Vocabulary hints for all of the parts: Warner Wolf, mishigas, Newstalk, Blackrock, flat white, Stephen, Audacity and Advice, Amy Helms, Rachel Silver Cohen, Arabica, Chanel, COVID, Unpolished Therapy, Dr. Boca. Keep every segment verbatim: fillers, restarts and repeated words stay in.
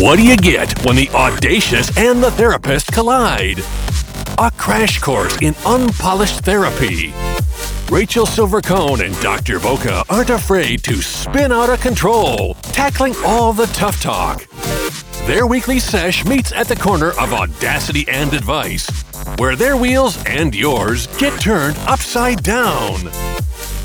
What do you get when the audacious and the therapist collide? A crash course in unpolished therapy. Rachel Silver Cohen and Doctor Boca aren't afraid to spin out of control, tackling all the tough talk. Their weekly sesh meets at the corner of Audacity and Advice, where their wheels and yours get turned upside down.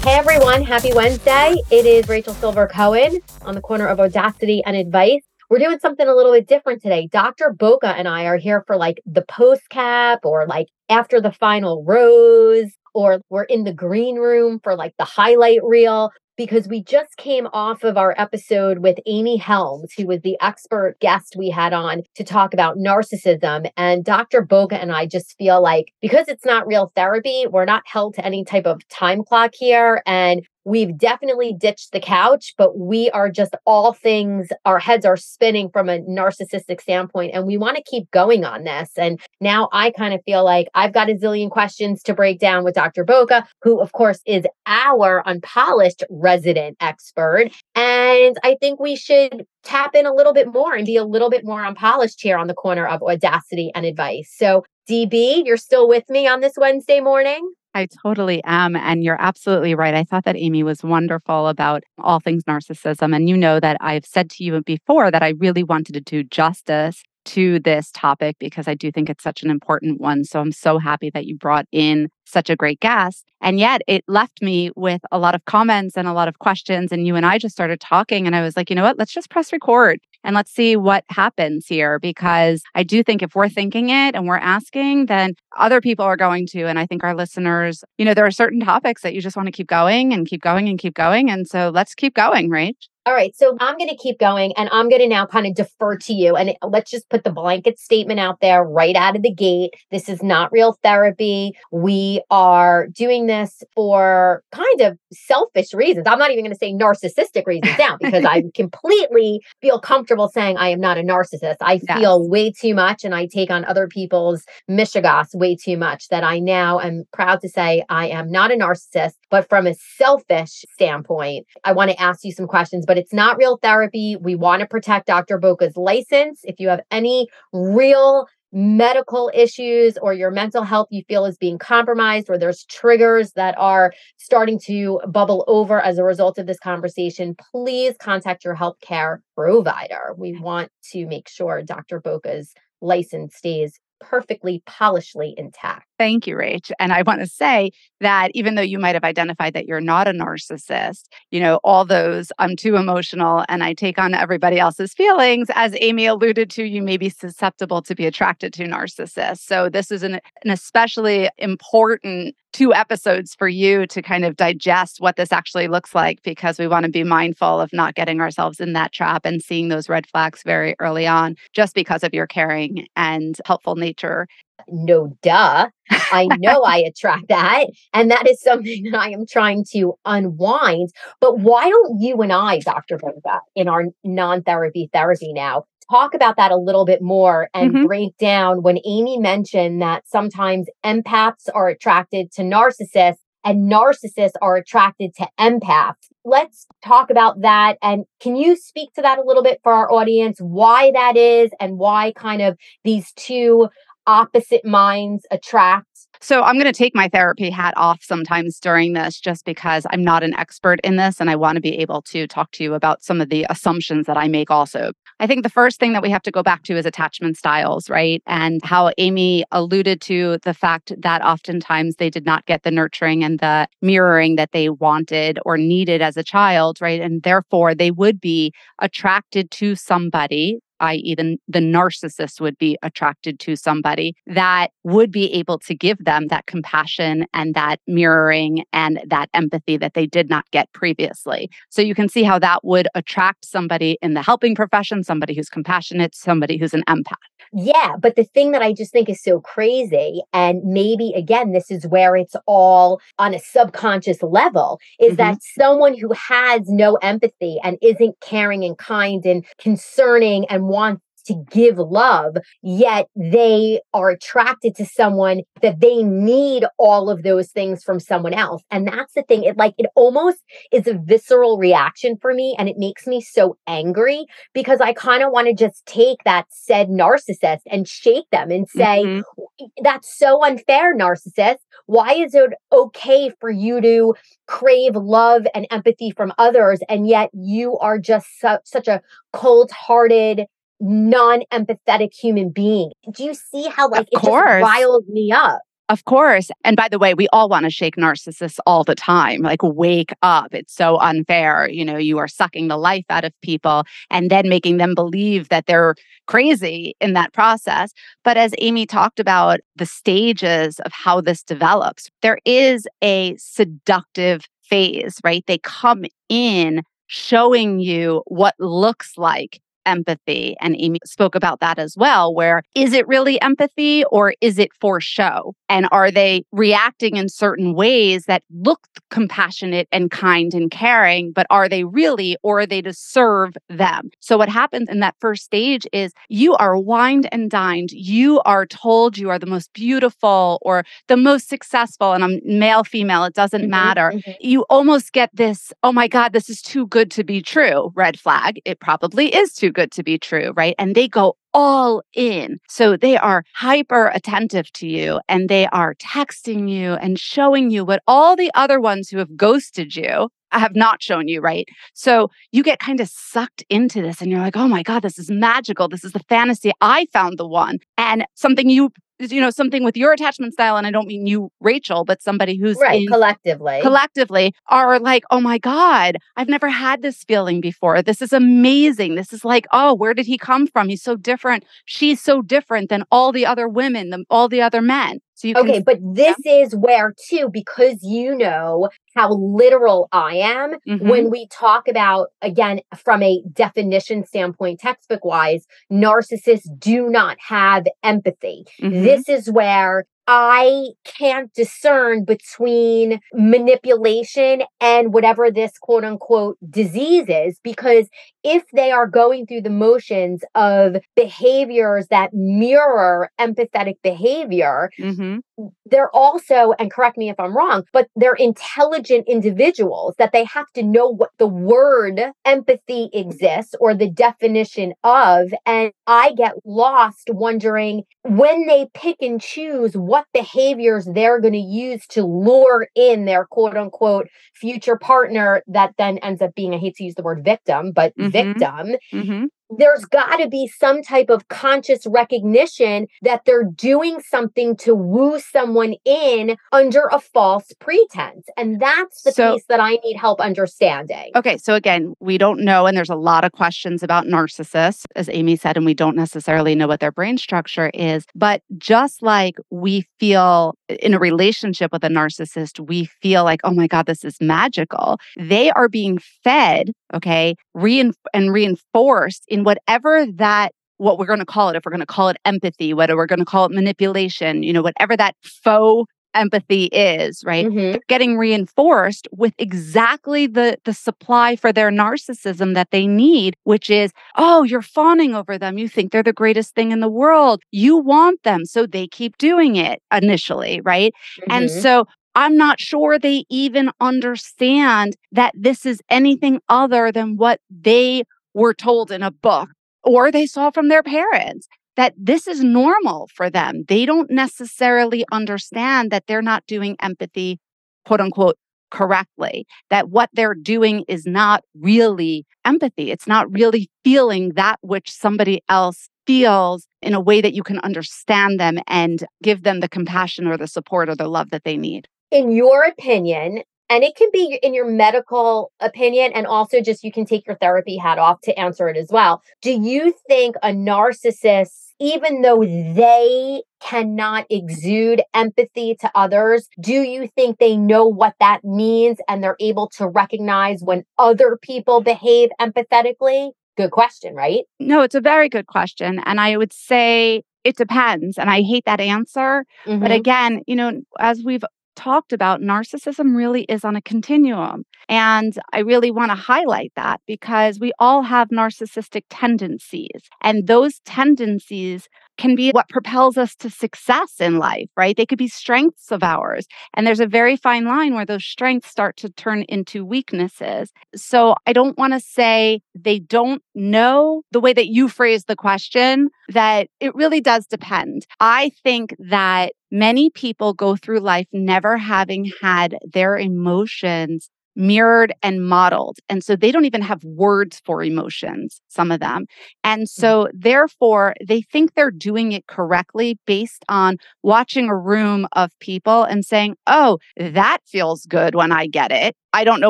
Hey everyone, happy Wednesday. It is Rachel Silver Cohen on the corner of Audacity and Advice. We're doing something a little bit different today. Doctor Boca and I are here for like the post-cap or like after the final rose, or we're in the green room for like the highlight reel, because we just came off of our episode with Amy Helms, who was the expert guest we had on to talk about narcissism. And Doctor Boca and I just feel like, because it's not real therapy, we're not held to any type of time clock here. And we've definitely ditched the couch, but we are just all things, our heads are spinning from a narcissistic standpoint, and we want to keep going on this. And now I kind of feel like I've got a zillion questions to break down with Doctor Boca, who of course is our unpolished resident expert. And I think we should tap in a little bit more and be a little bit more unpolished here on the corner of Audacity and Advice. So D B, you're still with me on this Wednesday morning? I totally am. And you're absolutely right. I thought that Amy was wonderful about all things narcissism. And you know that I've said to you before that I really wanted to do justice to this topic because I do think it's such an important one. So I'm so happy that you brought in such a great guest. And yet it left me with a lot of comments and a lot of questions. And you and I just started talking and I was like, you know what, let's just press record. And let's see what happens here, because I do think if we're thinking it and we're asking, then other people are going to. And I think our listeners, you know, there are certain topics that you just want to keep going and keep going and keep going. And so let's keep going, right? All right. So I'm going to keep going and I'm going to now kind of defer to you. And let's just put the blanket statement out there right out of the gate. This is not real therapy. We are doing this for kind of selfish reasons. I'm not even going to say narcissistic reasons now, because I completely feel comfortable saying I am not a narcissist. I yes. feel way too much and I take on other people's mishigas way too much, that I now am proud to say I am not a narcissist. But from a selfish standpoint, I want to ask you some questions, but But it's not real therapy. We want to protect Doctor Boca's license. If you have any real medical issues or your mental health you feel is being compromised, or there's triggers that are starting to bubble over as a result of this conversation, please contact your healthcare provider. We want to make sure Doctor Boca's license stays perfectly, polishedly intact. Thank you, Rach. And I want to say that even though you might have identified that you're not a narcissist, you know, all those, I'm too emotional and I take on everybody else's feelings, as Amy alluded to, you may be susceptible to be attracted to narcissists. So this is an, an especially important two episodes for you to kind of digest what this actually looks like, because we want to be mindful of not getting ourselves in that trap and seeing those red flags very early on just because of your caring and helpful nature. No, duh. I know I attract that. And that is something that I am trying to unwind. But why don't you and I, Doctor Boca, in our non-therapy therapy now, talk about that a little bit more and mm-hmm. break down when Amy mentioned that sometimes empaths are attracted to narcissists and narcissists are attracted to empaths. Let's talk about that. And can you speak to that a little bit for our audience, why that is and why kind of these two opposite minds attract? So I'm going to take my therapy hat off sometimes during this, just because I'm not an expert in this and I want to be able to talk to you about some of the assumptions that I make also. I think the first thing that we have to go back to is attachment styles, right? And how Amy alluded to the fact that oftentimes they did not get the nurturing and the mirroring that they wanted or needed as a child, right? And therefore, they would be attracted to somebody, that is the, the narcissist would be attracted to somebody that would be able to give them that compassion and that mirroring and that empathy that they did not get previously. So you can see how that would attract somebody in the helping profession, somebody who's compassionate, somebody who's an empath. Yeah, but the thing that I just think is so crazy, and maybe again, this is where it's all on a subconscious level, is mm-hmm. that someone who has no empathy and isn't caring and kind and concerning and wants to give love, yet they are attracted to someone that they need all of those things from someone else. And that's the thing. It like, it almost is a visceral reaction for me. And it makes me so angry because I kind of want to just take that said narcissist and shake them and say, mm-hmm. that's so unfair, narcissist. Why is it okay for you to crave love and empathy from others? And yet you are just su- such a cold-hearted, non-empathetic human being. Do you see how like it just riles me up? Of course. And by the way, we all want to shake narcissists all the time. Like, wake up. It's so unfair. You know, you are sucking the life out of people and then making them believe that they're crazy in that process. But as Amy talked about, the stages of how this develops, there is a seductive phase, right? They come in showing you what looks like empathy. And Amy spoke about that as well, where is it really empathy or is it for show? And are they reacting in certain ways that look compassionate and kind and caring, but are they really, or are they to serve them? So what happens in that first stage is you are wined and dined. You are told you are the most beautiful or the most successful, and I'm male, female, it doesn't mm-hmm, matter. Mm-hmm. You almost get this, oh my God, this is too good to be true, red flag. It probably is too good to be true, right? And they go all in. So they are hyper attentive to you and they are texting you and showing you what all the other ones who have ghosted you have not shown you, right? So you get kind of sucked into this and you're like, oh my God, this is magical. This is the fantasy. I found the one. And something you you know, something with your attachment style, and I don't mean you, Rachel, but somebody who's right, in, collectively, collectively are like, oh my God, I've never had this feeling before. This is amazing. This is like, oh, where did he come from? He's so different. She's so different than all the other women, than all the other men. So you okay, can, but this yeah. is where too, because you know how literal I am mm-hmm. when we talk about, again, from a definition standpoint, textbook-wise, narcissists do not have empathy. Mm-hmm. This is where I can't discern between manipulation and whatever this quote unquote disease is, because if they are going through the motions of behaviors that mirror empathetic behavior, mm-hmm. they're also, and correct me if I'm wrong, but they're intelligent individuals that they have to know what the word empathy exists or the definition of. And I get lost wondering when they pick and choose what what behaviors they're going to use to lure in their quote unquote future partner that then ends up being, I hate to use the word victim, but mm-hmm. victim. Mm-hmm. There's got to be some type of conscious recognition that they're doing something to woo someone in under a false pretense. And that's the so, piece that I need help understanding. Okay. So again, we don't know. And there's a lot of questions about narcissists, as Amy said, and we don't necessarily know what their brain structure is. But just like we feel in a relationship with a narcissist, we feel like, oh my God, this is magical. They are being fed, okay, rein- and reinforced in whatever that, what we're going to call it, if we're going to call it empathy, whether we're going to call it manipulation, you know, whatever that faux empathy is, right? Mm-hmm. They're getting reinforced with exactly the the supply for their narcissism that they need, which is, oh, you're fawning over them. You think they're the greatest thing in the world. You want them. So they keep doing it initially, right? Mm-hmm. And so I'm not sure they even understand that this is anything other than what they were told in a book or they saw from their parents, that this is normal for them. They don't necessarily understand that they're not doing empathy, quote unquote, correctly, that what they're doing is not really empathy. It's not really feeling that which somebody else feels in a way that you can understand them and give them the compassion or the support or the love that they need. In your opinion, and it can be in your medical opinion, and also just you can take your therapy hat off to answer it as well. Do you think a narcissist, even though they cannot exude empathy to others, do you think they know what that means and they're able to recognize when other people behave empathetically? Good question, right? No, it's a very good question. And I would say it depends. And I hate that answer. Mm-hmm. But again, you know, as we've talked about, narcissism really is on a continuum. And I really want to highlight that because we all have narcissistic tendencies, and those tendencies can be what propels us to success in life, right? They could be strengths of ours. And there's a very fine line where those strengths start to turn into weaknesses. So I don't want to say they don't know, the way that you phrased the question, that it really does depend. I think that many people go through life never having had their emotions mirrored and modeled. And so they don't even have words for emotions, some of them. And so therefore, they think they're doing it correctly based on watching a room of people and saying, oh, that feels good when I get it. I don't know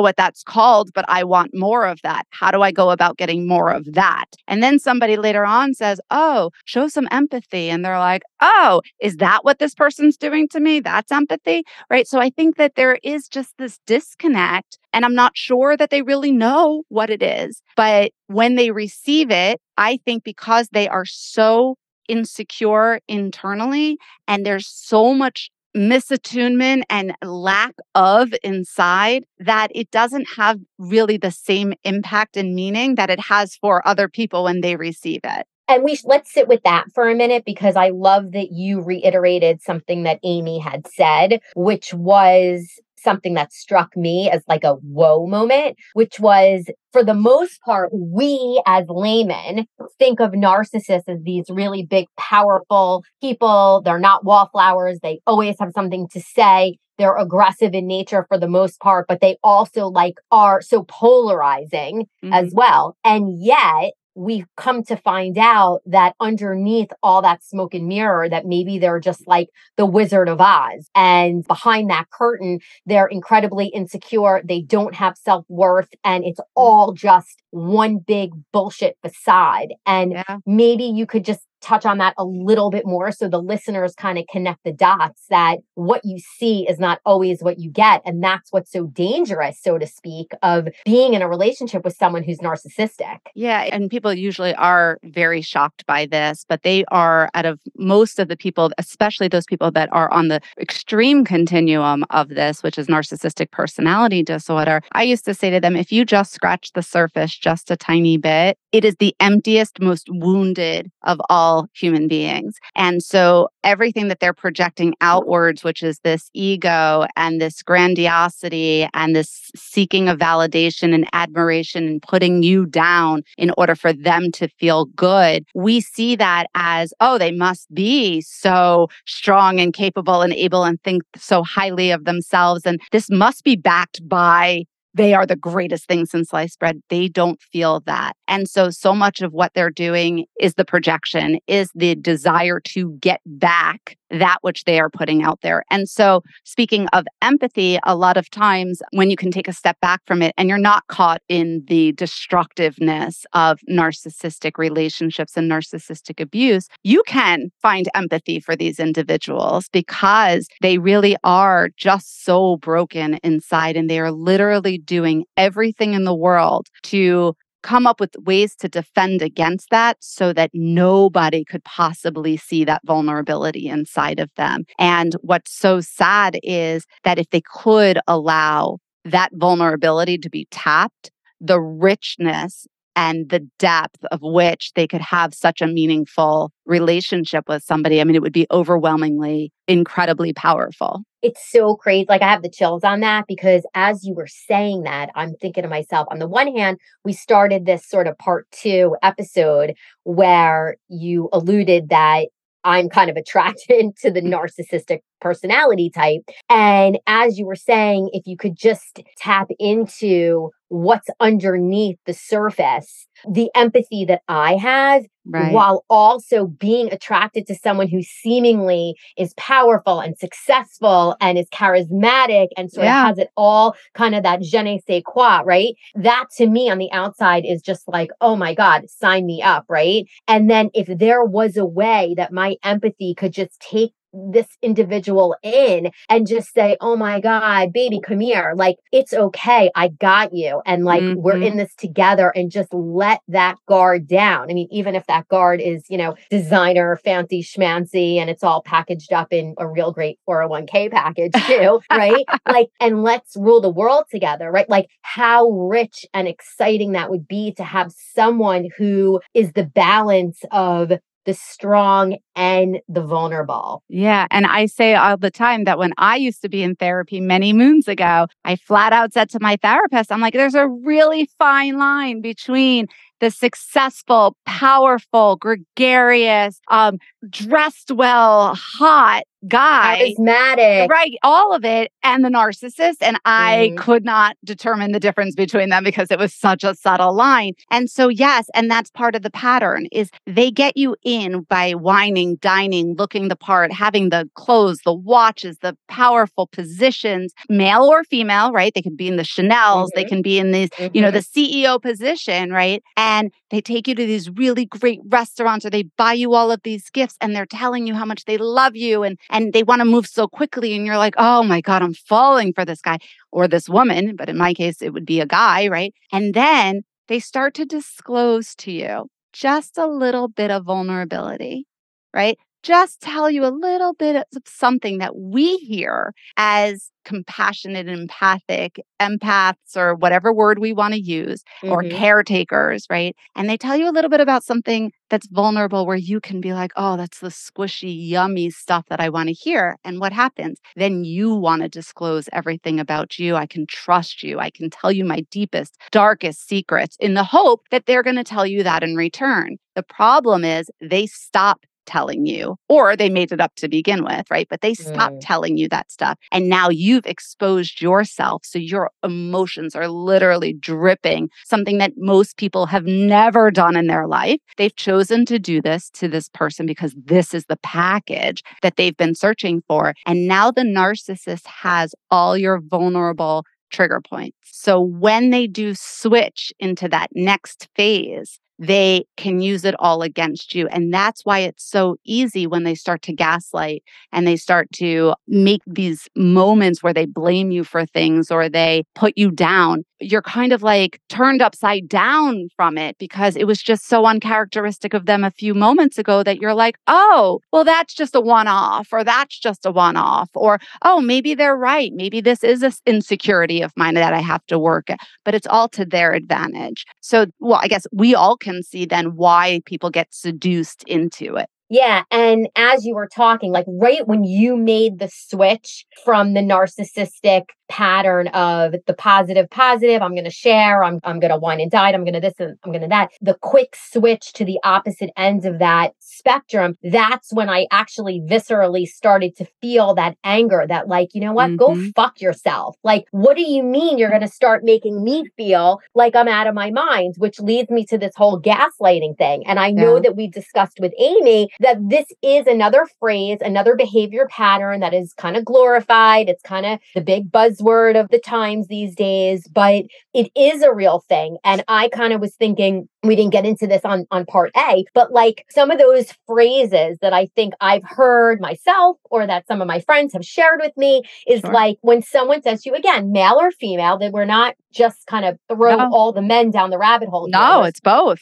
what that's called, but I want more of that. How do I go about getting more of that? And then somebody later on says, oh, show some empathy. And they're like, oh, is that what this person's doing to me? That's empathy, right? So I think that there is just this disconnect, and I'm not sure that they really know what it is. But when they receive it, I think because they are so insecure internally and there's so much misattunement and lack of inside, that it doesn't have really the same impact and meaning that it has for other people when they receive it. And we let's sit with that for a minute, because I love that you reiterated something that Amy had said, which was something that struck me as like a whoa moment, which was, for the most part, we as laymen think of narcissists as these really big, powerful people. They're not wallflowers. They always have something to say. They're aggressive in nature for the most part, but they also like are so polarizing mm-hmm. as well. And yet, we've come to find out that underneath all that smoke and mirror, that maybe they're just like the Wizard of Oz. And behind that curtain, they're incredibly insecure. They don't have self-worth. And it's all just one big bullshit facade. And yeah. maybe you could just touch on that a little bit more so the listeners kind of connect the dots, that what you see is not always what you get. And that's what's so dangerous, so to speak, of being in a relationship with someone who's narcissistic. Yeah. And people usually are very shocked by this, but they are, out of most of the people, especially those people that are on the extreme continuum of this, which is narcissistic personality disorder. I used to say to them, if you just scratch the surface just a tiny bit, it is the emptiest, most wounded of all human beings. And so everything that they're projecting outwards, which is this ego and this grandiosity and this seeking of validation and admiration and putting you down in order for them to feel good, we see that as, oh, they must be so strong and capable and able and think so highly of themselves. And this must be backed by they are the greatest thing since sliced bread. They don't feel that. And so, so much of what they're doing is the projection, is the desire to get back that which they are putting out there. And so, speaking of empathy, a lot of times when you can take a step back from it and you're not caught in the destructiveness of narcissistic relationships and narcissistic abuse, you can find empathy for these individuals because they really are just so broken inside, and they are literally doing everything in the world to come up with ways to defend against that so that nobody could possibly see that vulnerability inside of them. And what's so sad is that if they could allow that vulnerability to be tapped, the richness and the depth of which they could have such a meaningful relationship with somebody, I mean, it would be overwhelmingly, incredibly powerful. It's so crazy. Like, I have the chills on that, because as you were saying that, I'm thinking to myself, on the one hand, we started this sort of part two episode where you alluded that I'm kind of attracted to the narcissistic personality type. And as you were saying, if you could just tap into what's underneath the surface, the empathy that I have, right, while also being attracted to someone who seemingly is powerful and successful and is charismatic and sort yeah. of has it all, kind of that je ne sais quoi, right? That to me on the outside is just like, oh my God, sign me up, right? And then if there was a way that my empathy could just take this individual in and just say, oh my God, baby, come here. Like, it's okay. I got you. And like, mm-hmm. we're in this together, and just let that guard down. I mean, even if that guard is, you know, designer, fancy schmancy, and it's all packaged up in a real great four oh one k package too, right? Like, and let's rule the world together, right? Like, how rich and exciting that would be to have someone who is the balance of the strong and the vulnerable. Yeah. And I say all the time that when I used to be in therapy many moons ago, I flat out said to my therapist, I'm like, there's a really fine line between the successful, powerful, gregarious, um, dressed well, hot guy. Charismatic. Right. All of it. And the narcissist. And I mm. could not determine the difference between them because it was such a subtle line. And so, yes, and that's part of the pattern is they get you in by whining, dining, looking the part, having the clothes, the watches, the powerful positions, male or female, right? They can be in the Chanel's, mm-hmm. they can be in these, mm-hmm. you know, the C E O position, right? And they take you to these really great restaurants, or they buy you all of these gifts, and they're telling you how much they love you, and and they want to move so quickly, and you're like, oh my God, I'm falling for this guy or this woman. But in my case, it would be a guy, right? And then they start to disclose to you just a little bit of vulnerability, right? Just tell you a little bit of something that we hear as compassionate, empathic, empaths, or whatever word we want to use, mm-hmm. or caretakers, right? And they tell you a little bit about something that's vulnerable where you can be like, oh, that's the squishy, yummy stuff that I want to hear. And what happens? Then you want to disclose everything about you. I can trust you. I can tell you my deepest, darkest secrets in the hope that they're going to tell you that in return. The problem is they stop telling you, or they made it up to begin with, right? But they stopped mm. telling you that stuff. And now you've exposed yourself. So your emotions are literally dripping, something that most people have never done in their life. They've chosen to do this to this person because this is the package that they've been searching for. And now the narcissist has all your vulnerable trigger points. So when they do switch into that next phase, they can use it all against you. And that's why it's so easy when they start to gaslight and they start to make these moments where they blame you for things or they put you down. You're kind of like turned upside down from it because it was just so uncharacteristic of them a few moments ago that you're like, oh, well, that's just a one-off, or that's just a one-off, or, oh, maybe they're right. Maybe this is an insecurity of mine that I have to work at, but it's all to their advantage. So, well, I guess we all can see then why people get seduced into it. Yeah. And as you were talking, like right when you made the switch from the narcissistic pattern of the positive, positive, I'm going to share, I'm I'm going to wine and dine, I'm going to this, and I'm going to that, the quick switch to the opposite ends of that spectrum, that's when I actually viscerally started to feel that anger that like, you know what, mm-hmm. go fuck yourself. Like, what do you mean you're going to start making me feel like I'm out of my mind, which leads me to this whole gaslighting thing. And I yeah. know that we discussed with Amy that this is another phrase, another behavior pattern that is kind of glorified. It's kind of the big buzz word of the times these days, but it is a real thing. And I kind of was thinking, we didn't get into this on, on part A, but like some of those phrases that I think I've heard myself or that some of my friends have shared with me is sure. like when someone says to you, again, male or female, that we're not just kind of throw no. all the men down the rabbit hole. No, it's both.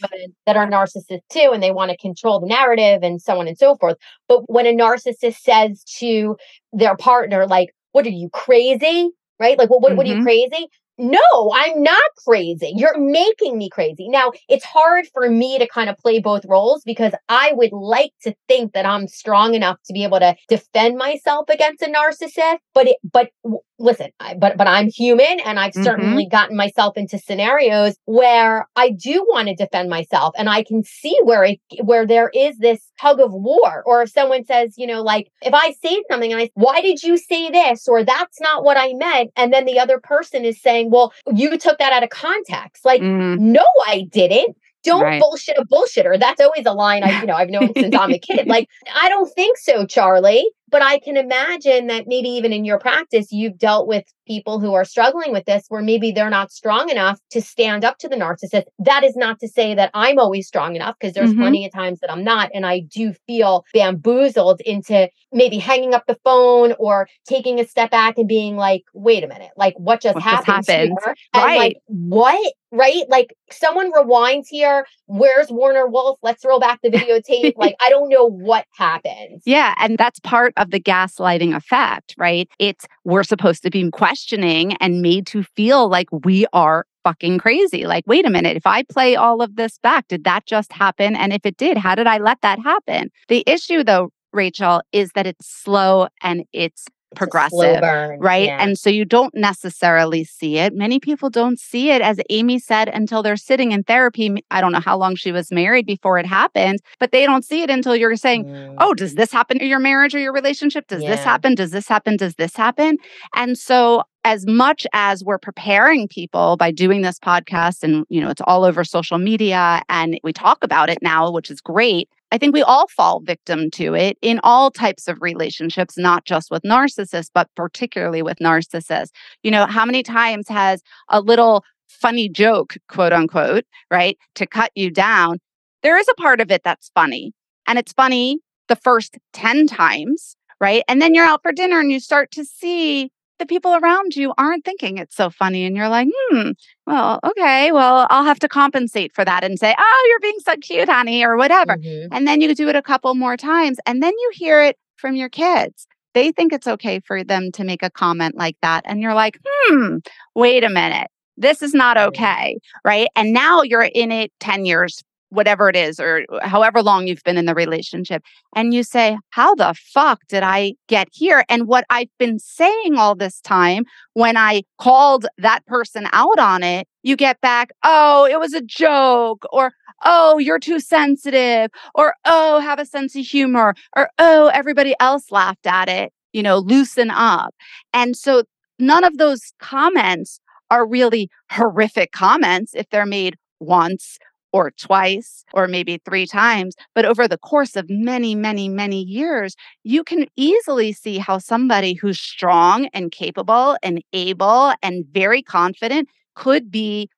That are narcissists too, and they want to control the narrative and so on and so forth. But when a narcissist says to their partner, like, what are you, crazy? Right? Like, well, what, mm-hmm. what are you, crazy? No, I'm not crazy. You're making me crazy. Now, it's hard for me to kind of play both roles because I would like to think that I'm strong enough to be able to defend myself against a narcissist. But it, but w- listen, I, but but I'm human, and I've mm-hmm. certainly gotten myself into scenarios where I do want to defend myself, and I can see where it where there is this tug of war. Or if someone says, you know, like if I say something and I, why did you say this? Or that's not what I meant, and then the other person is saying, well, you took that out of context. Like, mm-hmm. no, I didn't. Don't right. bullshit a bullshitter. That's always a line I, you know, I've known since I'm a kid. Like, I don't think so, Charlie. But I can imagine that maybe even in your practice, you've dealt with people who are struggling with this, where maybe they're not strong enough to stand up to the narcissist. That is not to say that I'm always strong enough, because there's mm-hmm. plenty of times that I'm not. And I do feel bamboozled into maybe hanging up the phone or taking a step back and being like, wait a minute, like what just what happened? Just happened? Here? Right. And like, what? Right? Like someone rewinds here. Where's Warner Wolf? Let's roll back the videotape. Like, I don't know what happened. Yeah. And that's part of the gaslighting effect, right? It's we're supposed to be questioning and made to feel like we are fucking crazy. Like, wait a minute, if I play all of this back, did that just happen? And if it did, how did I let that happen? The issue though, Rachel, is that it's slow and it's progressive, right? Yeah. And so you don't necessarily see it. Many people don't see it, as Amy said, until they're sitting in therapy. I don't know how long she was married before it happened, but they don't see it until you're saying, mm. oh, does this happen to your marriage or your relationship? Does yeah. this happen? Does this happen? Does this happen? And so as much as we're preparing people by doing this podcast, and you know, it's all over social media and we talk about it now, which is great, I think we all fall victim to it in all types of relationships, not just with narcissists, but particularly with narcissists. You know, how many times has a little funny joke, quote unquote, right, to cut you down? There is a part of it that's funny. And it's funny the first ten times, right? And then you're out for dinner and you start to see the people around you aren't thinking it's so funny. And you're like, hmm, well, okay, well, I'll have to compensate for that and say, oh, you're being so cute, honey, or whatever. Mm-hmm. And then you do it a couple more times. And then you hear it from your kids. They think it's okay for them to make a comment like that. And you're like, hmm, wait a minute. This is not okay, right? And now you're in it ten years, whatever it is, or however long you've been in the relationship. And you say, how the fuck did I get here? And what I've been saying all this time, when I called that person out on it, you get back, oh, it was a joke, or, oh, you're too sensitive, or, oh, have a sense of humor, or, oh, everybody else laughed at it, you know, loosen up. And so none of those comments are really horrific comments if they're made once or twice, or maybe three times. But over the course of many, many, many years, you can easily see how somebody who's strong and capable and able and very confident could be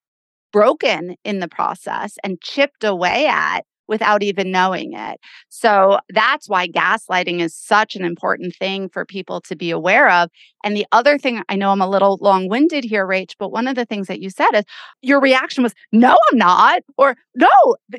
broken in the process and chipped away at without even knowing it. So that's why gaslighting is such an important thing for people to be aware of. And the other thing, I know I'm a little long-winded here, Rach, but one of the things that you said is your reaction was, no, I'm not, or no,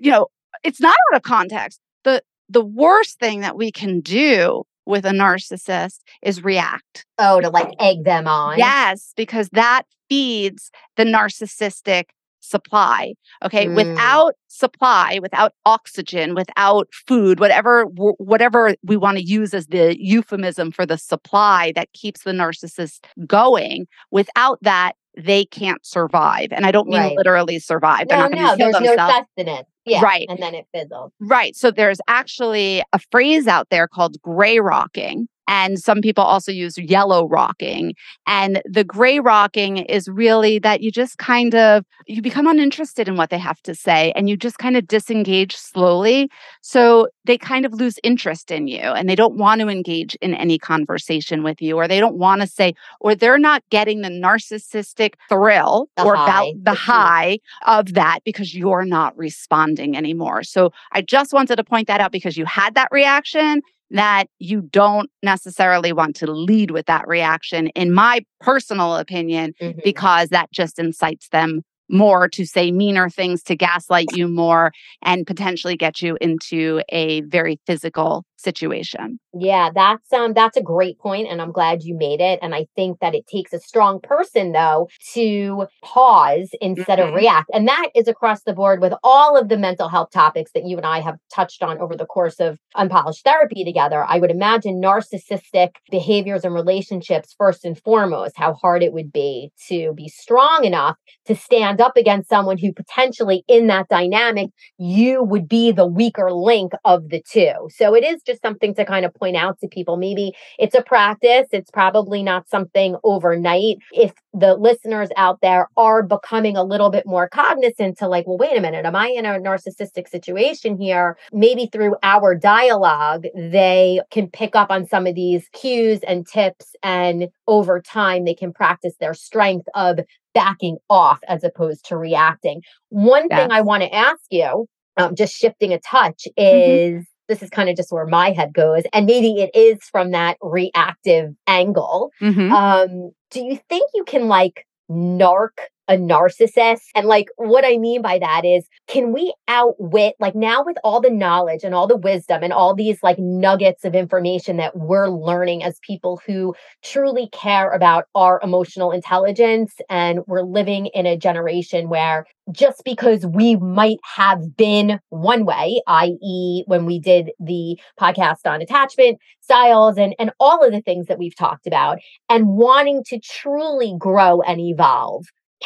you know, it's not out of context. The the worst thing that we can do with a narcissist is react. Oh, to like egg them on. Yes, because that feeds the narcissistic supply. Okay. Mm. Without supply, without oxygen, without food, whatever, w- whatever we want to use as the euphemism for the supply that keeps the narcissist going, without that, they can't survive. And I don't mean right. literally survive. They're no, not no, there's themselves. No sustenance. Yeah. Right. And then it fizzles. Right. So there's actually a phrase out there called gray rocking. And some people also use yellow rocking. And the gray rocking is really that you just kind of, you become uninterested in what they have to say and you just kind of disengage slowly. So they kind of lose interest in you and they don't want to engage in any conversation with you, or they don't want to say, or they're not getting the narcissistic thrill the or high. the high of that because you're not responding anymore. So I just wanted to point that out because you had that reaction, that you don't necessarily want to lead with that reaction, in my personal opinion, mm-hmm. because that just incites them more to say meaner things, to gaslight you more, and potentially get you into a very physical situation. Yeah, that's um, that's a great point, and I'm glad you made it. And I think that it takes a strong person, though, to pause instead mm-hmm. of react. And that is across the board with all of the mental health topics that you and I have touched on over the course of Unpolished Therapy together. I would imagine narcissistic behaviors and relationships, first and foremost, how hard it would be to be strong enough to stand up against someone who potentially in that dynamic, you would be the weaker link of the two. So it is just something to kind of point out to people. Maybe it's a practice. It's probably not something overnight. If the listeners out there are becoming a little bit more cognizant to like, well, wait a minute, am I in a narcissistic situation here? Maybe through our dialogue, they can pick up on some of these cues and tips. And over time, they can practice their strength of backing off as opposed to reacting. One yes. thing I want to ask you, um, just shifting a touch, is mm-hmm. this is kind of just where my head goes. And maybe it is from that reactive angle. Mm-hmm. Um, do you think you can like narc a narcissist? And like, what I mean by that is, can we outwit, like now with all the knowledge and all the wisdom and all these like nuggets of information that we're learning as people who truly care about our emotional intelligence. And we're living in a generation where just because we might have been one way, that is when we did the podcast on attachment styles and, and all of the things that we've talked about and wanting to truly grow and evolve,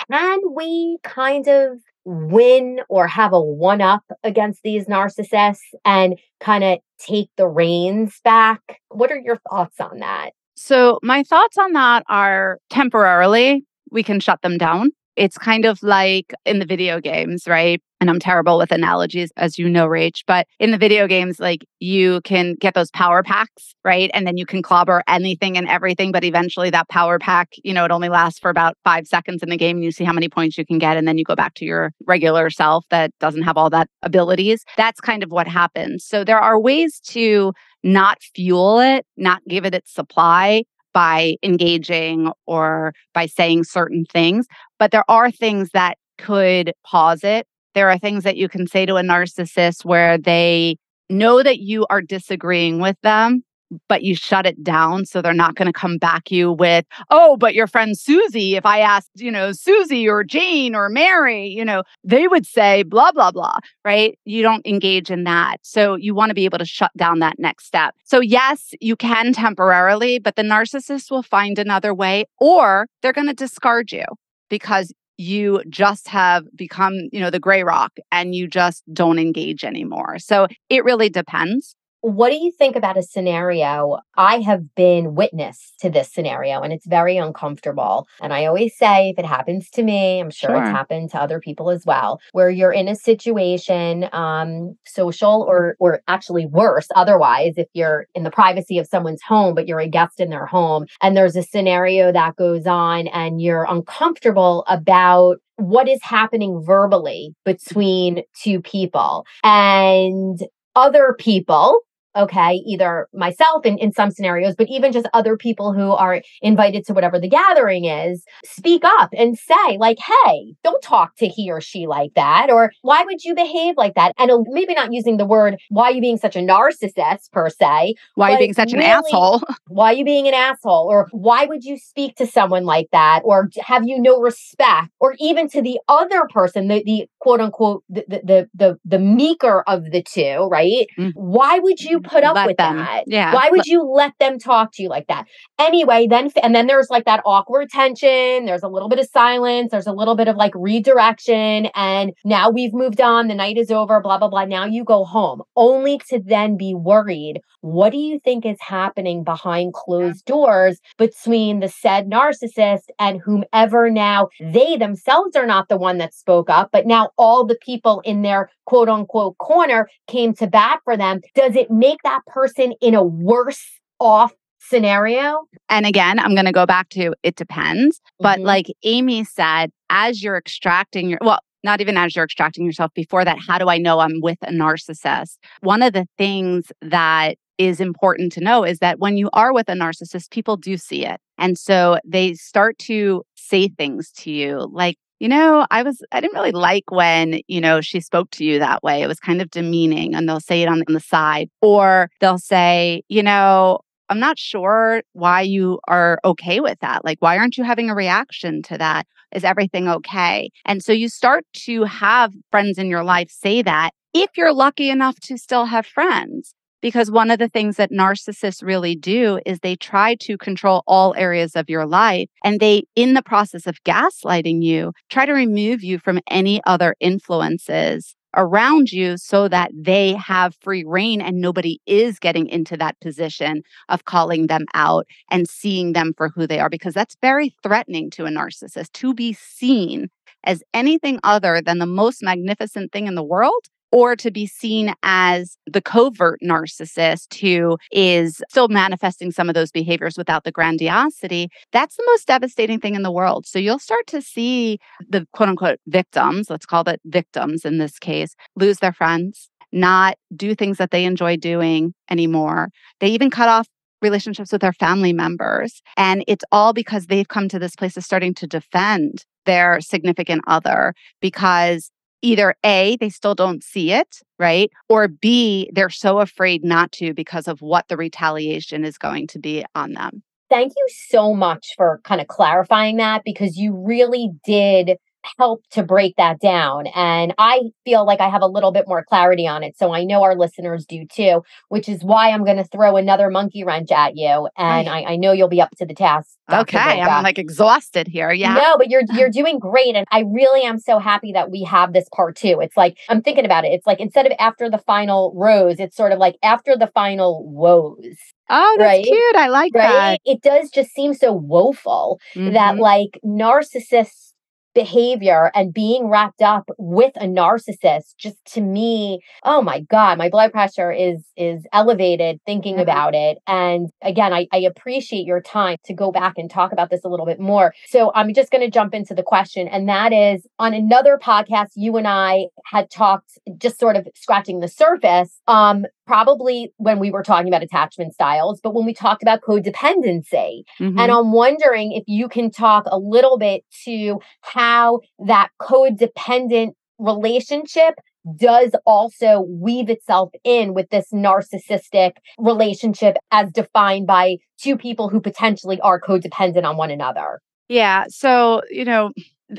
can we kind of win or have a one-up against these narcissists and kind of take the reins back? What are your thoughts on that? So my thoughts on that are temporarily, we can shut them down. It's kind of like in the video games, right? And I'm terrible with analogies, as you know, Rach, but in the video games, like you can get those power packs, right? And then you can clobber anything and everything. But eventually that power pack, you know, it only lasts for about five seconds in the game. And you see how many points you can get. And then you go back to your regular self that doesn't have all that abilities. That's kind of what happens. So there are ways to not fuel it, not give it its supply, by engaging or by saying certain things. But there are things that could pause it. There are things that you can say to a narcissist where they know that you are disagreeing with them, but you shut it down. So they're not going to come back you with, oh, but your friend Susie, if I asked, you know, Susie or Jane or Mary, you know, they would say blah, blah, blah, right? You don't engage in that. So you want to be able to shut down that next step. So yes, you can temporarily, but the narcissist will find another way, or they're going to discard you because you just have become, you know, the gray rock and you just don't engage anymore. So it really depends. What do you think about a scenario? I have been witness to this scenario and it's very uncomfortable. And I always say, if it happens to me, I'm sure, sure. it's happened to other people as well, where you're in a situation, um, social or or actually worse. Otherwise, if you're in the privacy of someone's home, but you're a guest in their home and there's a scenario that goes on and you're uncomfortable about what is happening verbally between two people and other people. Okay, either myself in, in some scenarios, but even just other people who are invited to whatever the gathering is, speak up and say like, hey, don't talk to he or she like that. Or why would you behave like that? And maybe not using the word, why are you being such a narcissist per se? Why are you being such really, an asshole? Why are you being an asshole? Or why would you speak to someone like that? Or have you no respect? Or even to the other person, the, the quote unquote, the, the, the, the, the meeker of the two, right? Mm. Why would you put up let with them. That? Yeah. Why would you let them talk to you like that? Anyway, then, and then there's like that awkward tension. There's a little bit of silence. There's a little bit of like redirection. And now we've moved on. The night is over, blah, blah, blah. Now you go home only to then be worried. What do you think is happening behind closed yeah. doors between the said narcissist and whomever now they themselves are not the one that spoke up, but now all the people in their quote unquote corner came to bat for them. Does it make that person in a worse off scenario? And again, I'm going to go back to it depends. Mm-hmm. But like Amy said, as you're extracting your, well, not even as you're extracting yourself before that, how do I know I'm with a narcissist? One of the things that is important to know is that when you are with a narcissist, people do see it. And so they start to say things to you like, you know, I was, I didn't really like when, you know, she spoke to you that way. It was kind of demeaning, and they'll say it on the side, or they'll say, you know, I'm not sure why you are okay with that. Like, why aren't you having a reaction to that? Is everything okay? And so you start to have friends in your life say that if you're lucky enough to still have friends. Because one of the things that narcissists really do is they try to control all areas of your life. And they, in the process of gaslighting you, try to remove you from any other influences around you so that they have free reign and nobody is getting into that position of calling them out and seeing them for who they are, because that's very threatening to a narcissist, to be seen as anything other than the most magnificent thing in the world, or to be seen as the covert narcissist who is still manifesting some of those behaviors without the grandiosity. That's the most devastating thing in the world. So you'll start to see the quote-unquote victims, let's call it victims in this case, lose their friends, not do things that they enjoy doing anymore. They even cut off relationships with their family members. And it's all because they've come to this place of starting to defend their significant other because either A, they still don't see it, right? Or B, they're so afraid not to because of what the retaliation is going to be on them. Thank you so much for kind of clarifying that, because you really did help to break that down. And I feel like I have a little bit more clarity on it. So I know our listeners do too, which is why I'm going to throw another monkey wrench at you. And right. I, I know you'll be up to the task. Okay. I'm like exhausted here. Yeah. No, but you're, you're doing great. And I really am so happy that we have this part too. It's like, I'm thinking about it. It's like, instead of after the final rose, it's sort of like after the final woes. Oh, that's right? Cute. I like right? that. It does just seem so woeful mm-hmm. that like narcissists behavior and being wrapped up with a narcissist, just to me, oh my God, my blood pressure is is elevated thinking mm-hmm. about it. And again, I, I appreciate your time to go back and talk about this a little bit more. So I'm just going to jump into the question. And that is, on another podcast, you and I had talked, just sort of scratching the surface, um, probably when we were talking about attachment styles, but when we talked about codependency. Mm-hmm. And I'm wondering if you can talk a little bit to how that codependent relationship does also weave itself in with this narcissistic relationship as defined by two people who potentially are codependent on one another. Yeah. So, you know,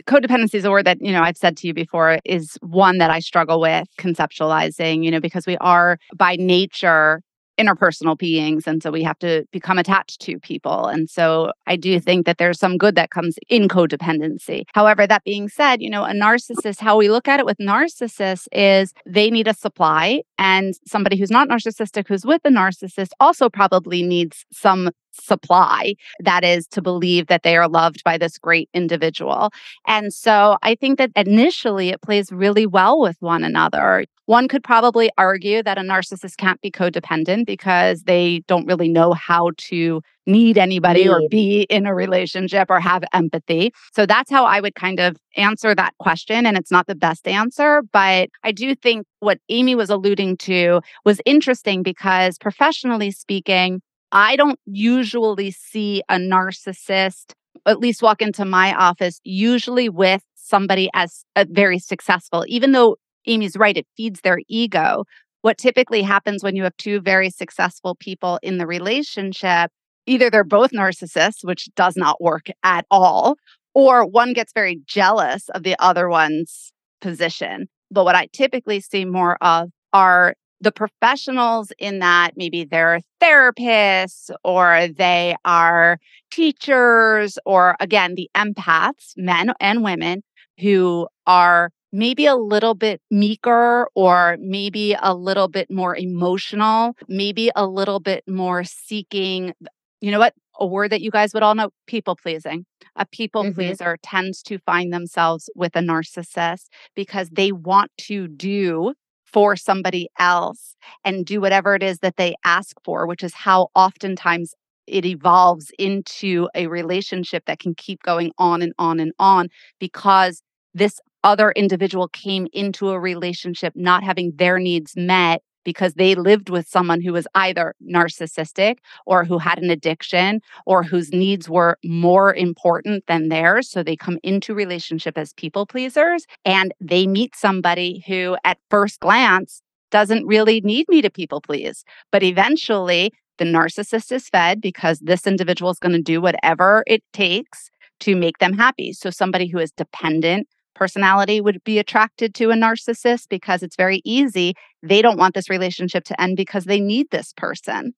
codependency is a word that, you know, I've said to you before is one that I struggle with conceptualizing, you know, because we are by nature interpersonal beings. And so we have to become attached to people. And so I do think that there's some good that comes in codependency. However, that being said, you know, a narcissist, how we look at it with narcissists is they need a supply, and somebody who's not narcissistic, who's with a narcissist, also probably needs some supply, that is to believe that they are loved by this great individual. And so I think that initially it plays really well with one another. One could probably argue that a narcissist can't be codependent because they don't really know how to need anybody need. or be in a relationship or have empathy. So that's how I would kind of answer that question. And it's not the best answer, but I do think what Amy was alluding to was interesting because professionally speaking, I don't usually see a narcissist, at least walk into my office, usually with somebody as a very successful. Even though Amy's right, it feeds their ego. What typically happens when you have two very successful people in the relationship, either they're both narcissists, which does not work at all, or one gets very jealous of the other one's position. But what I typically see more of are the professionals in that maybe they're therapists or they are teachers, or again, the empaths, men and women, who are maybe a little bit meeker or maybe a little bit more emotional, maybe a little bit more seeking, you know what, a word that you guys would all know, people pleasing. A people mm-hmm. pleaser tends to find themselves with a narcissist because they want to do for somebody else and do whatever it is that they ask for, which is how oftentimes it evolves into a relationship that can keep going on and on and on, because this other individual came into a relationship not having their needs met because they lived with someone who was either narcissistic or who had an addiction or whose needs were more important than theirs. So they come into relationship as people pleasers, and they meet somebody who at first glance doesn't really need me to people please. But eventually the narcissist is fed because this individual is going to do whatever it takes to make them happy. So somebody who is dependent personality would be attracted to a narcissist because it's very easy. They don't want this relationship to end because they need this person.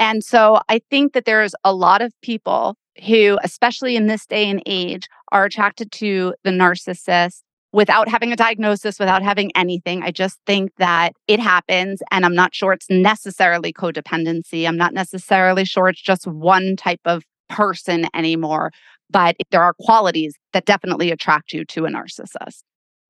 And so I think that there's a lot of people who, especially in this day and age, are attracted to the narcissist without having a diagnosis, without having anything. I just think that it happens, and I'm not sure it's necessarily codependency. I'm not necessarily sure it's just one type of person anymore, but there are qualities that definitely attract you to a narcissist.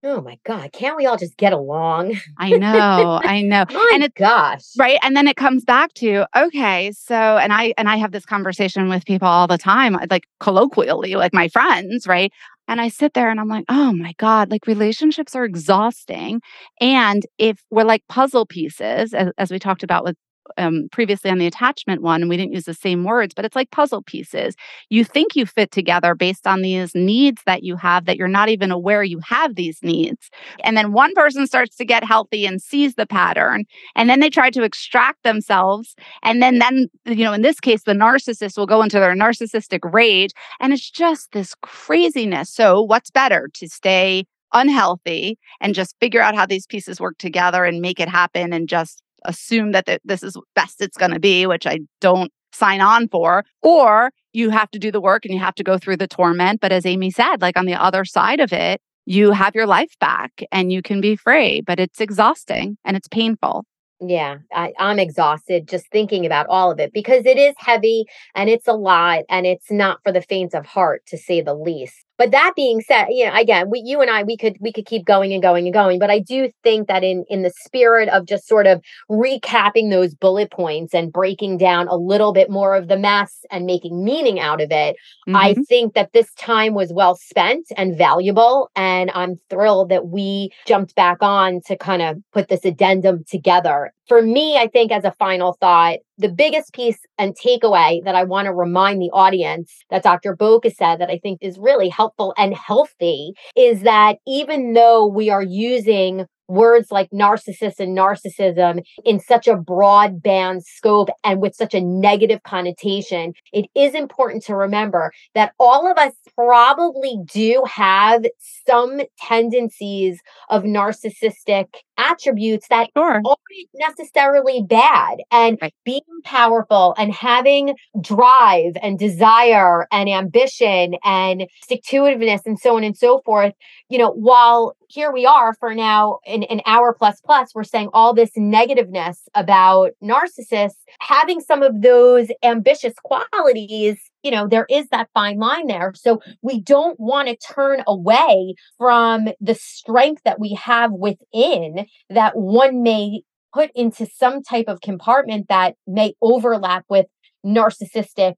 Oh my God, can't we all just get along? I know, I know. My and it, gosh. Right. And then it comes back to, okay, so, and I and I have this conversation with people all the time, like colloquially, like my friends, right? And I sit there and I'm like, oh my God, like relationships are exhausting. And if we're like puzzle pieces, as, as we talked about with Um, previously on the attachment one, and we didn't use the same words, but it's like puzzle pieces. You think you fit together based on these needs that you have that you're not even aware you have these needs. And then one person starts to get healthy and sees the pattern, and then they try to extract themselves. And then, then you know, in this case, the narcissist will go into their narcissistic rage, and it's just this craziness. So what's better, to stay unhealthy and just figure out how these pieces work together and make it happen and just assume that th- this is best it's going to be, which I don't sign on for, or you have to do the work and you have to go through the torment. But as Amy said, like on the other side of it, you have your life back and you can be free, but it's exhausting and it's painful. Yeah, I, I'm exhausted just thinking about all of it, because it is heavy and it's a lot and it's not for the faint of heart, to say the least. But that being said, you know, again, we, you and I, we could we could keep going and going and going. But I do think that in in the spirit of just sort of recapping those bullet points and breaking down a little bit more of the mess and making meaning out of it, mm-hmm. I think that this time was well spent and valuable. And I'm thrilled that we jumped back on to kind of put this addendum together. For me, I think as a final thought, the biggest piece and takeaway that I want to remind the audience that Doctor Boca said that I think is really helpful and healthy is that even though we are using words like narcissist and narcissism in such a broad band scope and with such a negative connotation, it is important to remember that all of us probably do have some tendencies of narcissistic attributes that sure. aren't necessarily bad. And right. being powerful and having drive and desire and ambition and stick-to-itiveness and so on and so forth, you know, while here we are for now in an hour plus plus, we're saying all this negativeness about narcissists, having some of those ambitious qualities, you know, there is that fine line there. So we don't want to turn away from the strength that we have within that one may put into some type of compartment that may overlap with narcissistic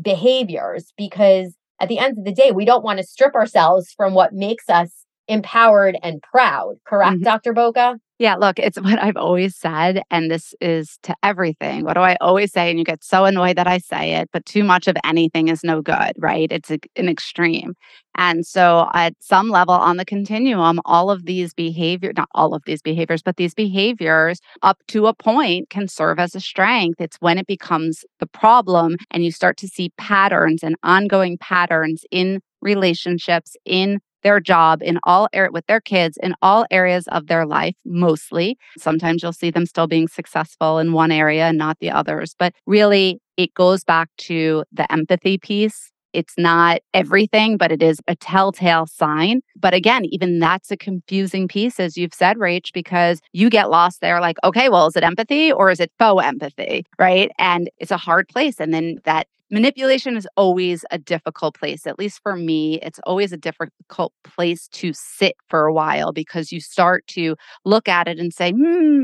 behaviors, because at the end of the day, we don't want to strip ourselves from what makes us empowered and proud. Correct, mm-hmm. Doctor Boca? Yeah, look, it's what I've always said, and this is to everything. What do I always say? And you get so annoyed that I say it, but too much of anything is no good, right? It's a, an extreme. And so at some level on the continuum, all of these behaviors, not all of these behaviors, but these behaviors up to a point can serve as a strength. It's when it becomes the problem and you start to see patterns and ongoing patterns in relationships, in their job, in all er- with their kids, in all areas of their life, mostly. Sometimes you'll see them still being successful in one area and not the others. But really, it goes back to the empathy piece. It's not everything, but it is a telltale sign. But again, even that's a confusing piece, as you've said, Rach, because you get lost there like, okay, well, is it empathy or is it faux empathy, right? And it's a hard place. And then that manipulation is always a difficult place. At least for me, it's always a difficult place to sit for a while, because you start to look at it and say, hmm,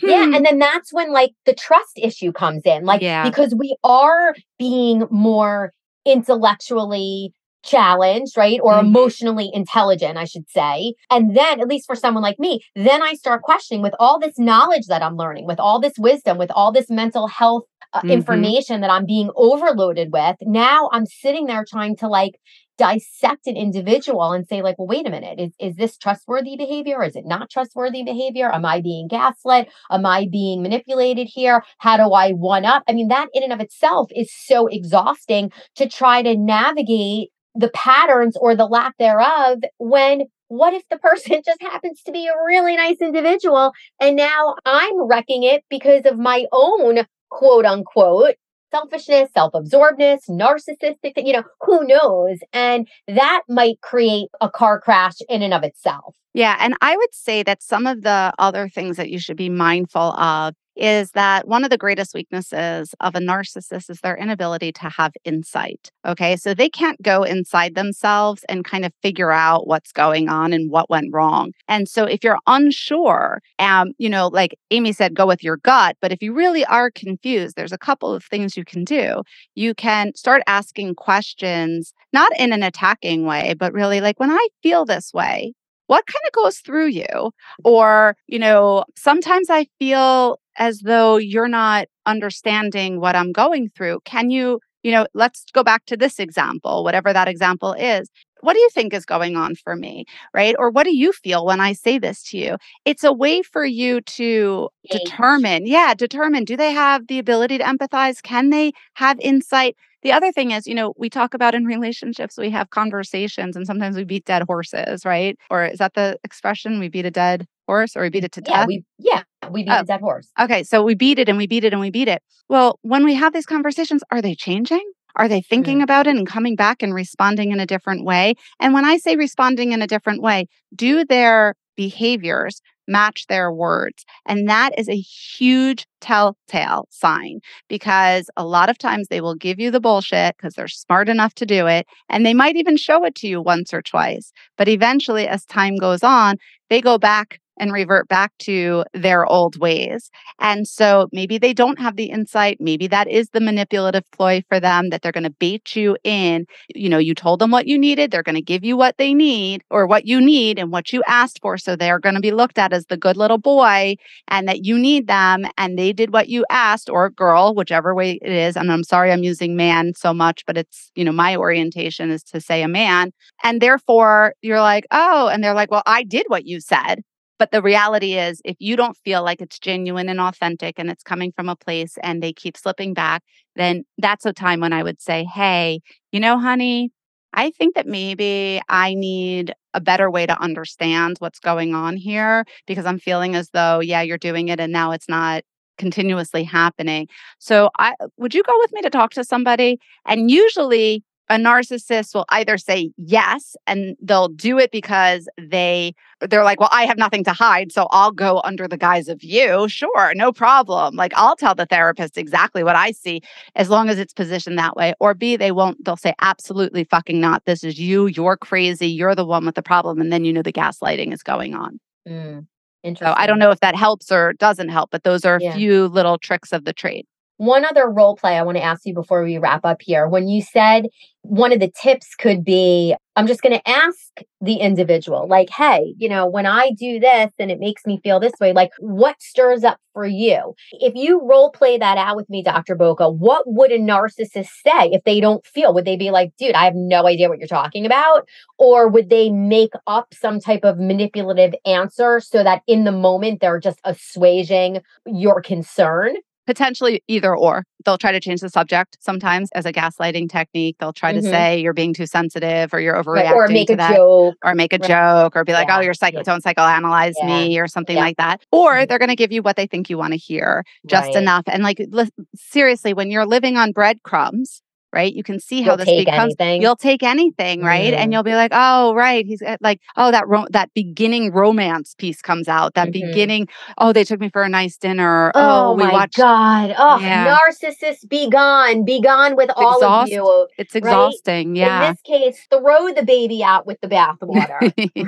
Hmm. Yeah. And then that's when like the trust issue comes in, like, yeah. because we are being more intellectually challenged, right? Or mm-hmm. emotionally intelligent, I should say. And then, at least for someone like me, then I start questioning, with all this knowledge that I'm learning, with all this wisdom, with all this mental health uh, mm-hmm. information that I'm being overloaded with. Now I'm sitting there trying to like dissect an individual and say like, well, wait a minute, is, is this trustworthy behavior? Is it not trustworthy behavior? Am I being gaslit? Am I being manipulated here? How do I one up? I mean, that in and of itself is so exhausting to try to navigate the patterns or the lack thereof, when what if the person just happens to be a really nice individual and now I'm wrecking it because of my own quote unquote selfishness, self-absorbedness, narcissistic, you know, who knows? And that might create a car crash in and of itself. Yeah. And I would say that some of the other things that you should be mindful of is that one of the greatest weaknesses of a narcissist is their inability to have insight. Okay. So they can't go inside themselves and kind of figure out what's going on and what went wrong. And so if you're unsure, um, you know, like Amy said, go with your gut. But if you really are confused, there's a couple of things you can do. You can start asking questions, not in an attacking way, but really like, when I feel this way, what kind of goes through you? Or, you know, sometimes I feel as though you're not understanding what I'm going through. Can you, you know, let's go back to this example, whatever that example is. What do you think is going on for me, right? Or what do you feel when I say this to you? It's a way for you to determine, yeah, determine, do they have the ability to empathize? Can they have insight? The other thing is, you know, we talk about in relationships, we have conversations and sometimes we beat dead horses, right? Or is that the expression? We beat a dead horse or we beat it to yeah, death? We, yeah, we beat oh. a dead horse. Okay, so we beat it and we beat it and we beat it. Well, when we have these conversations, are they changing? Are they thinking mm-hmm. about it and coming back and responding in a different way? And when I say responding in a different way, do their behaviors match their words? And that is a huge telltale sign, because a lot of times they will give you the bullshit because they're smart enough to do it. And they might even show it to you once or twice. But eventually, as time goes on, they go back and revert back to their old ways. And so maybe they don't have the insight. Maybe that is the manipulative ploy for them, that they're going to bait you in. You know, you told them what you needed. They're going to give you what they need or what you need and what you asked for. So they're going to be looked at as the good little boy and that you need them. And they did what you asked, or girl, whichever way it is. And I'm sorry, I'm using man so much, but it's, you know, my orientation is to say a man. And therefore you're like, oh, and they're like, well, I did what you said. But the reality is, if you don't feel like it's genuine and authentic and it's coming from a place and they keep slipping back, then that's a time when I would say, hey, you know, honey, I think that maybe I need a better way to understand what's going on here, because I'm feeling as though, yeah, you're doing it and now it's not continuously happening. So I, would you go with me to talk to somebody? And usually a narcissist will either say yes, and they'll do it because they, they're like, well, I have nothing to hide, so I'll go under the guise of you. Sure, no problem. Like, I'll tell the therapist exactly what I see, as long as it's positioned that way. Or B, they won't, they'll say, absolutely fucking not. This is you. You're crazy. You're the one with the problem. And then, you know, the gaslighting is going on. Mm, interesting. So I don't know if that helps or doesn't help, but those are a yeah. few little tricks of the trade. One other role play I want to ask you before we wrap up here. When you said one of the tips could be, I'm just going to ask the individual, like, hey, you know, when I do this and it makes me feel this way, like, what stirs up for you? If you role play that out with me, Doctor Boca, what would a narcissist say if they don't feel? Would they be like, dude, I have no idea what you're talking about? Or would they make up some type of manipulative answer so that in the moment they're just assuaging your concern? Potentially either or. They'll try to change the subject sometimes as a gaslighting technique. They'll try to mm-hmm. say you're being too sensitive or you're overreacting right, or make to a that. Joke. Or make a right. joke or be like, yeah. oh, you're psycho, don't psychoanalyze yeah. me or something yeah. like that. Or mm-hmm. they're going to give you what they think you want to hear, just right. enough. And like, li- seriously, when you're living on breadcrumbs, right? You can see how you'll this becomes. Anything. You'll take anything, right? Mm. And you'll be like, oh, right. He's like, oh, that ro- that beginning romance piece comes out. That mm-hmm. beginning, oh, they took me for a nice dinner. Oh, oh we my watched- God. Oh, yeah. Narcissists, be gone. Be gone with it's all exhaust- of you. It's exhausting. Right? Yeah. In this case, throw the baby out with the bathwater.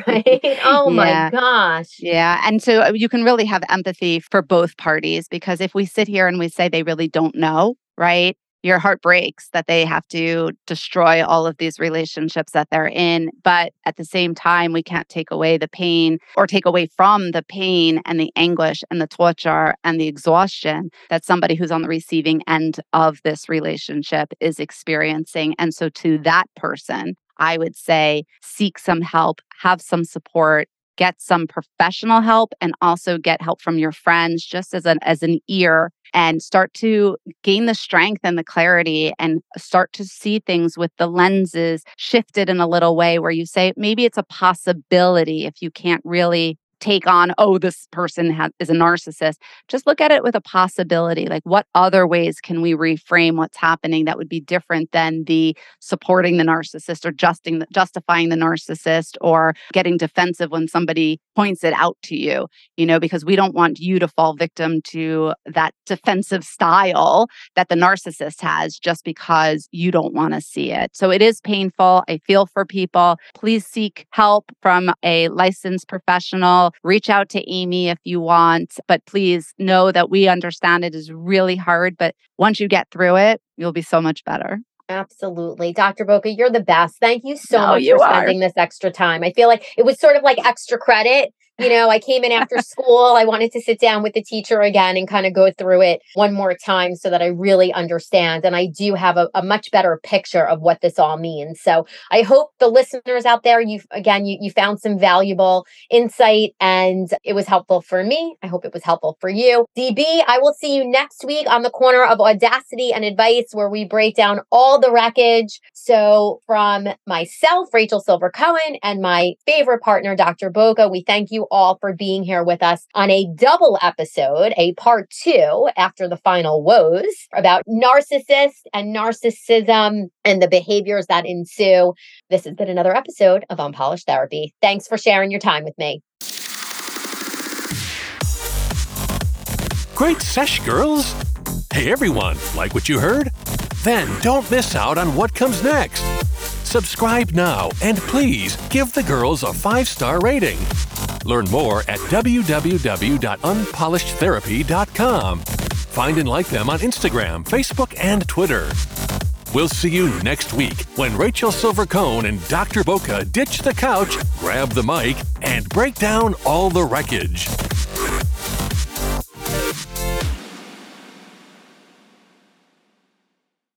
Right? Oh, yeah. my gosh. Yeah. And so you can really have empathy for both parties, because if we sit here and we say they really don't know, right? Your heart breaks that they have to destroy all of these relationships that they're in. But at the same time, we can't take away the pain or take away from the pain and the anguish and the torture and the exhaustion that somebody who's on the receiving end of this relationship is experiencing. And so to that person, I would say seek some help, have some support, get some professional help, and also get help from your friends just as an, as an ear. And start to gain the strength and the clarity and start to see things with the lenses shifted in a little way, where you say, maybe it's a possibility if you can't really take on, oh, this person ha- is a narcissist. Just look at it with a possibility. Like, what other ways can we reframe what's happening that would be different than the supporting the narcissist or justing the, justifying the narcissist or getting defensive when somebody points it out to you, you know, because we don't want you to fall victim to that defensive style that the narcissist has just because you don't want to see it. So it is painful. I feel for people. Please seek help from a licensed professional. Reach out to Amy if you want, but please know that we understand it is really hard, but once you get through it, you'll be so much better. Absolutely. Doctor Boca, you're the best. Thank you so no, much you for are. spending this extra time. I feel like it was sort of like extra credit. You know, I came in after school. I wanted to sit down with the teacher again and kind of go through it one more time so that I really understand. And I do have a, a much better picture of what this all means. So I hope the listeners out there, you again, you, you found some valuable insight and it was helpful for me. I hope it was helpful for you. D B, I will see you next week on the corner of Audacity and Advice, where we break down all the wreckage. So from myself, Rachel Silver Cohen, and my favorite partner, Doctor Boca, we thank you all for being here with us on a double episode, a part two after the final woes about narcissists and narcissism and the behaviors that ensue. This has been another episode of Unpolished Therapy. Thanks for sharing your time with me. Great sesh, girls. Hey, everyone, like what you heard? Then don't miss out on what comes next. Subscribe now and please give the girls a five-star rating. Learn more at w w w dot unpolished therapy dot com. Find and like them on Instagram, Facebook, and Twitter. We'll see you next week when Rachel Silver Cohen and Doctor Boca ditch the couch, grab the mic, and break down all the wreckage.